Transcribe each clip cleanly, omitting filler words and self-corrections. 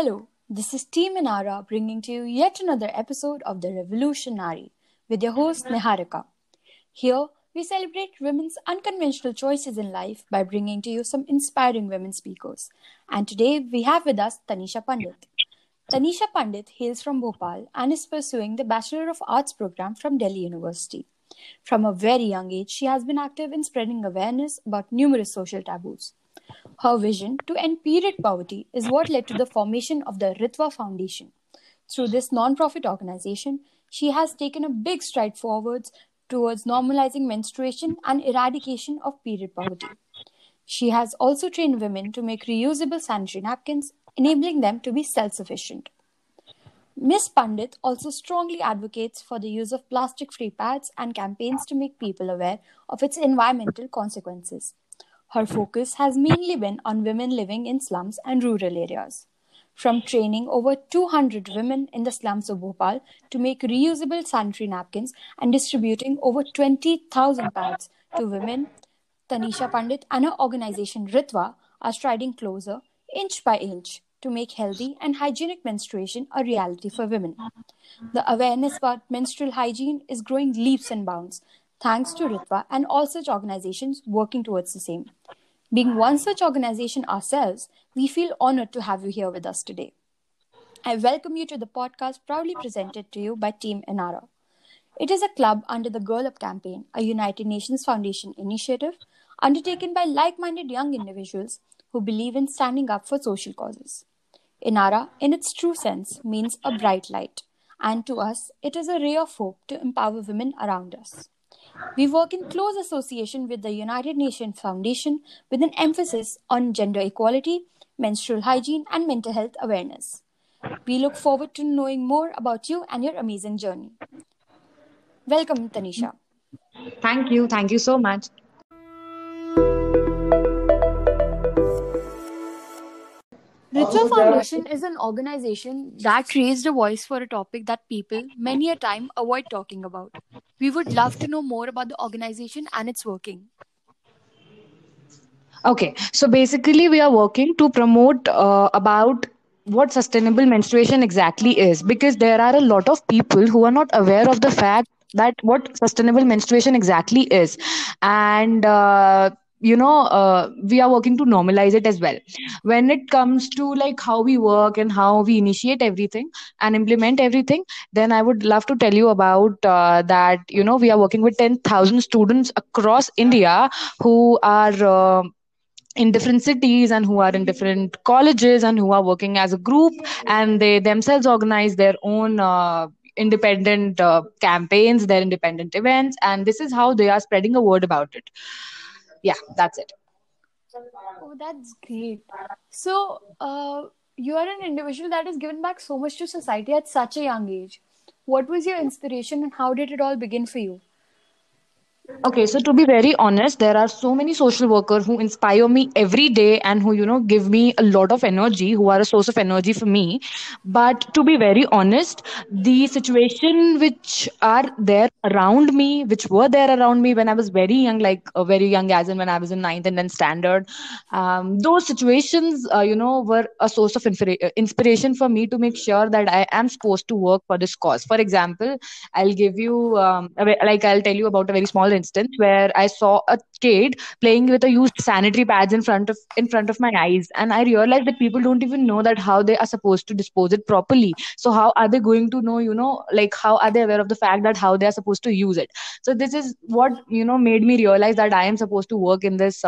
Hello, this is Team Inara bringing to you yet another episode of The Revolutionary with your host Niharika. Here, we celebrate women's unconventional choices in life by bringing to you some inspiring women speakers. And today we have with us Tanisha Pandit. Tanisha Pandit hails from Bhopal and is pursuing the Bachelor of Arts program from Delhi University. From a very young age, she has been active in spreading awareness about numerous social taboos. Her vision to end period poverty is what led to the formation of the Ritva Foundation. Through this non-profit organization, she has taken a big stride forwards towards normalizing menstruation and eradication of period poverty. She has also trained women to make reusable sanitary napkins, enabling them to be self-sufficient. Ms. Pandit also strongly advocates for the use of plastic-free pads and campaigns to make people aware of its environmental consequences. Her focus has mainly been on women living in slums and rural areas. From training over 200 women in the slums of Bhopal to make reusable sanitary napkins and distributing over 20,000 pads to women, Tanisha Pandit and her organization Ritva are striding closer, inch by inch, to make healthy and hygienic menstruation a reality for women. The awareness about menstrual hygiene is growing leaps and bounds, thanks to Ritva and all such organizations working towards the same. Being one such organization ourselves, we feel honored to have you here with us today. I welcome you to the podcast proudly presented to you by Team Inara. It is a club under the Girl Up campaign, a United Nations Foundation initiative undertaken by like-minded young individuals who believe in standing up for social causes. Inara, in its true sense, means a bright light, and to us, it is a ray of hope to empower women around us. We work in close association with the United Nations Foundation with an emphasis on gender equality, menstrual hygiene, and mental health awareness. We look forward to knowing more about you and your amazing journey. Welcome, Tanisha. Thank you. Thank you so much. Ritva Foundation is an organization that raised a voice for a topic that people, many a time, avoid talking about. We would love to know more about the organization and its working. Okay, so basically we are working to promote about what sustainable menstruation exactly is, because there are a lot of people who are not aware of the fact that what sustainable menstruation exactly is. And we are working to normalize it as well. When it comes to like how we work and how we initiate everything and implement everything, then I would love to tell you about that, we are working with 10,000 students across India who are in different cities and who are in different colleges and who are working as a group, and they themselves organize their own independent campaigns, their independent events, and this is how they are spreading a word about it. Yeah, that's it. Oh, that's great. So, you are an individual that has given back so much to society at such a young age. What was your inspiration and how did it all begin for you? Okay, so to be very honest, there are so many social workers who inspire me every day and who, give me a lot of energy, who are a source of energy for me. But to be very honest, the situation which are there around me, which were there around me when I was very young, as in when I was in 9th and then standard, those situations, were a source of inspiration for me to make sure that I am supposed to work for this cause. For example, I'll give you, I'll tell you about a very small instance where I saw a kid playing with a used sanitary pads in front of my eyes, and I realized that people don't even know that how they are supposed to dispose it properly. So how are they going to know, how are they aware of the fact that how they are supposed to use it? So this is what, made me realize that I am supposed to work in this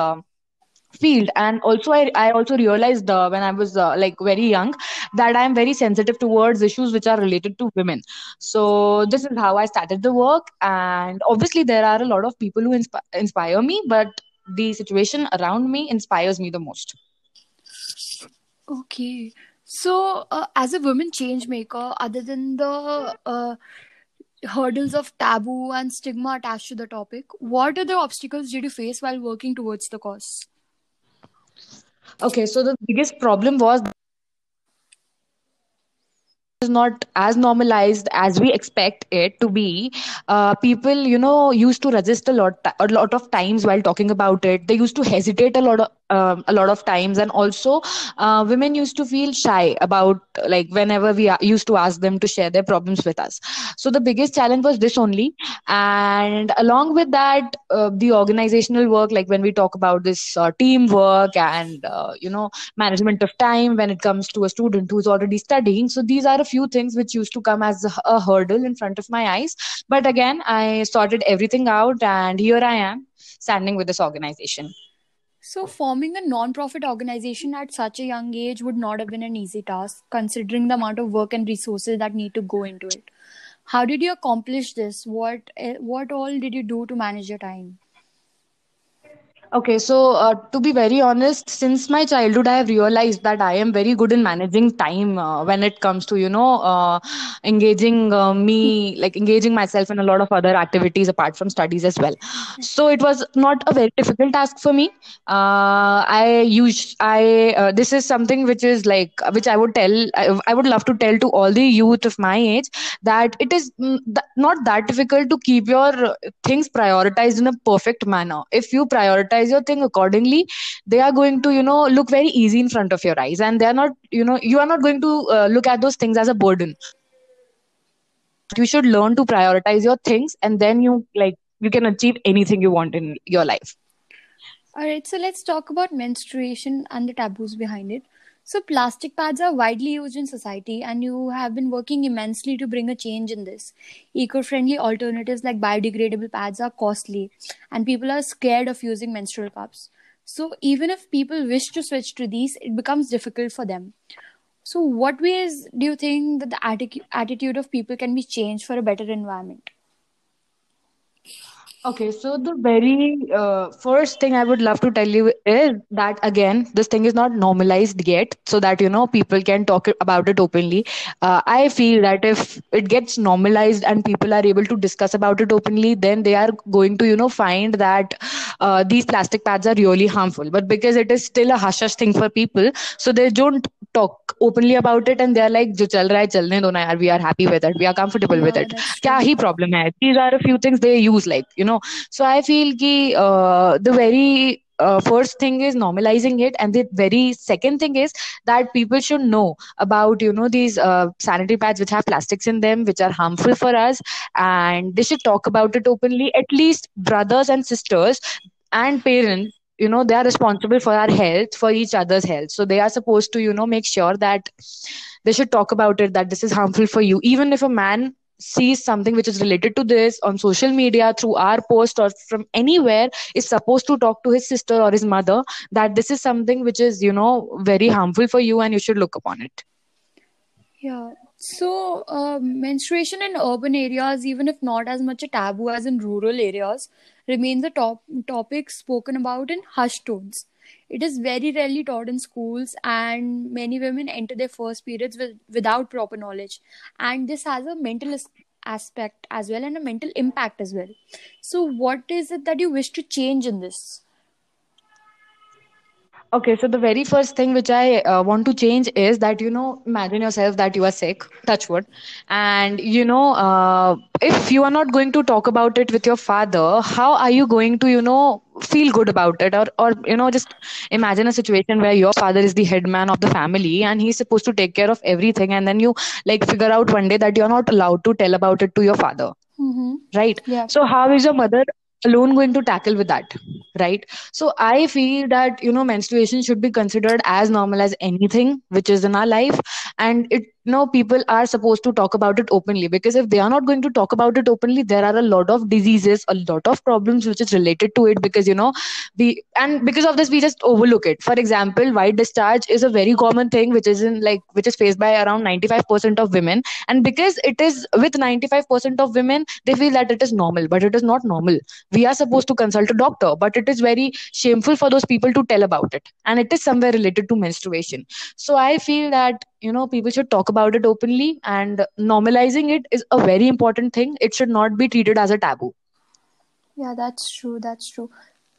field. And also I also realized when I was very young that I am very sensitive towards issues which are related to women. So this is how I started the work, and obviously there are a lot of people who inspire me, but the situation around me inspires me the most. Okay, so as a woman change maker, other than the hurdles of taboo and stigma attached to the topic, what other obstacles did you face while working towards the cause? Okay, so the biggest problem was is not as normalized as we expect it to be. People, used to resist a lot of times while talking about it. They used to hesitate a lot a lot of times. And also women used to feel shy about, like, whenever we used to ask them to share their problems with us. So the biggest challenge was this only. And along with that, the organizational work, like when we talk about this teamwork and, management of time when it comes to a student who's already studying. So these are a few things which used to come as a hurdle in front of my eyes. But again, I sorted everything out and here I am standing with this organization. So forming a non-profit organization at such a young age would not have been an easy task, considering the amount of work and resources that need to go into it. How did you accomplish this? What all did you do to manage your time? Okay, so to be very honest, since my childhood, I have realized that I am very good in managing time when it comes to, engaging myself in a lot of other activities apart from studies as well. So it was not a very difficult task for me. This is something which is which I would love to tell to all the youth of my age, that it is not that difficult to keep your things prioritized in a perfect manner. If you prioritize your thing accordingly, they are going to look very easy in front of your eyes, and they are not you are not going to look at those things as a burden. You should learn to prioritize your things, and then you can achieve anything you want in your life. All right, so let's talk about menstruation and the taboos behind it. So plastic pads are widely used in society, and you have been working immensely to bring a change in this. Eco-friendly alternatives like biodegradable pads are costly, and people are scared of using menstrual cups. So even if people wish to switch to these, it becomes difficult for them. So what ways do you think that the attitude of people can be changed for a better environment? Okay, so the very first thing I would love to tell you is that, again, this thing is not normalized yet, so that, people can talk about it openly. I feel that if it gets normalized and people are able to discuss about it openly, then they are going to, find that these plastic pads are really harmful. But because it is still a hush-hush thing for people, so they don't talk openly about it, and they're like, jo chal raha hai, chalne do na yaar, we are happy with it, we are comfortable with it. Kya hi problem hai? These are a few things they use, So I feel ki the very first thing is normalizing it, and the very second thing is that people should know about these sanitary pads which have plastics in them, which are harmful for us, and they should talk about it openly. At least brothers and sisters and parents, they are responsible for our health, for each other's health. So they are supposed to make sure that they should talk about it, that this is harmful for you. Even if a man sees something which is related to this on social media through our post or from anywhere, is supposed to talk to his sister or his mother that this is something which is, very harmful for you and you should look upon it. Yeah. So menstruation in urban areas, even if not as much a taboo as in rural areas, remains a topic spoken about in hushed tones. It is very rarely taught in schools, and many women enter their first periods without proper knowledge. And this has a mental aspect as well and a mental impact as well. So what is it that you wish to change in this? Okay, so the very first thing which I want to change is that, imagine yourself that you are sick, touch wood, and, if you are not going to talk about it with your father, how are you going to, feel good about it? Or just imagine a situation where your father is the head man of the family and he's supposed to take care of everything, and then you figure out one day that you're not allowed to tell about it to your father, right? Yeah. So how is your mother alone going to tackle with that, right? So I feel that, menstruation should be considered as normal as anything which is in our life. And people are supposed to talk about it openly, because if they are not going to talk about it openly, there are a lot of diseases, a lot of problems which is related to it, because, because of this, we just overlook it. For example, white discharge is a very common thing which is faced by around 95% of women. And because it is with 95% of women, they feel that it is normal, but it is not normal. We are supposed to consult a doctor, but it is very shameful for those people to tell about it. And it is somewhere related to menstruation. So I feel that, people should talk about it openly, and normalizing it is a very important thing. It should not be treated as a taboo. Yeah, that's true.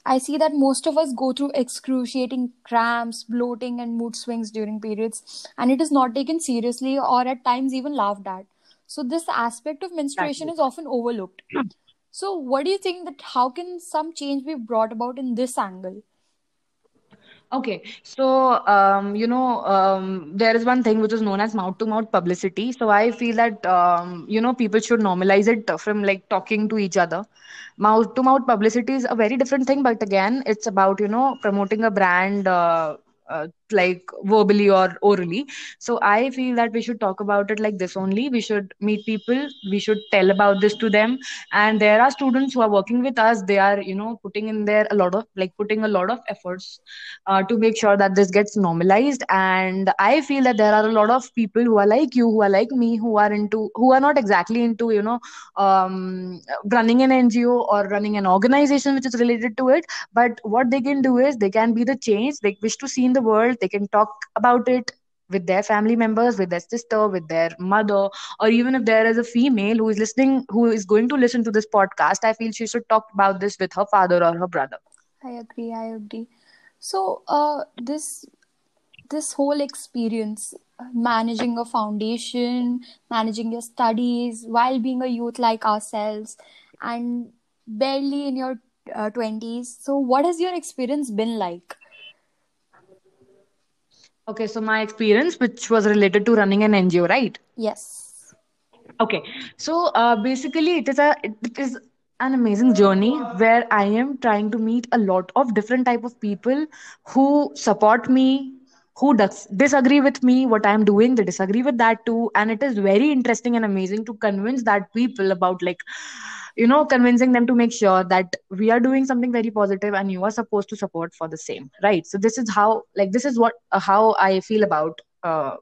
I see that most of us go through excruciating cramps, bloating, and mood swings during periods, and it is not taken seriously or at times even laughed at. So this aspect of menstruation is often overlooked. So what do you think that how can some change be brought about in this angle? Okay, so there is one thing which is known as mouth-to-mouth publicity. So I feel that people should normalize it from like talking to each other. Mouth-to-mouth publicity is a very different thing, but again, it's about promoting a brand like verbally or orally. So I feel that we should talk about it like this only. We should meet people. We should tell about this to them. And there are students who are working with us. They are, putting in there putting a lot of efforts to make sure that this gets normalized. And I feel that there are a lot of people who are like you, who are like me, who are not exactly into, running an NGO or running an organization which is related to it. But what they can do is they can be the change they wish to see in the world. They can talk about it with their family members, with their sister, with their mother, or even if there is a female who is going to listen to this podcast, I feel she should talk about this with her father or her brother. I agree. So this whole experience, managing a foundation, managing your studies while being a youth like ourselves and barely in your 20s. So what has your experience been like? Okay, so my experience, which was related to running an NGO, right? Yes. Okay, so basically it is an amazing journey where I am trying to meet a lot of different type of people who support me, who disagree with me, what I am doing, they disagree with that too. And it is very interesting and amazing to convince that people about convincing them to make sure that we are doing something very positive and you are supposed to support for the same, right? So this is how I feel about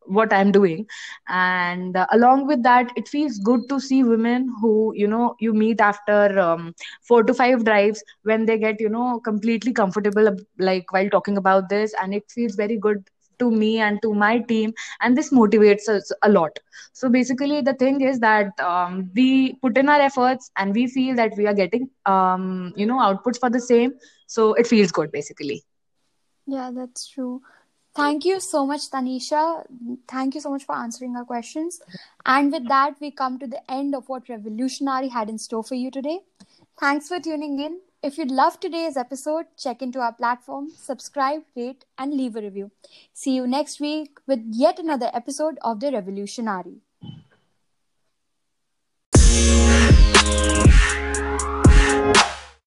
what I'm doing. And along with that, it feels good to see women who, you meet after 4 to 5 drives when they get, completely comfortable, like while talking about this. And it feels very good to me and to my team, and this motivates us a lot. So basically the thing is that we put in our efforts and we feel that we are getting outputs for the same, so it feels good basically. Yeah, that's true. Thank you so much, Tanisha. Thank you so much for answering our questions. And with that, we come to the end of what Revolutionary had in store for you today. Thanks for tuning in. If you loved today's episode, check into our platform, subscribe, rate, and leave a review. See you next week with yet another episode of The Revolutionary.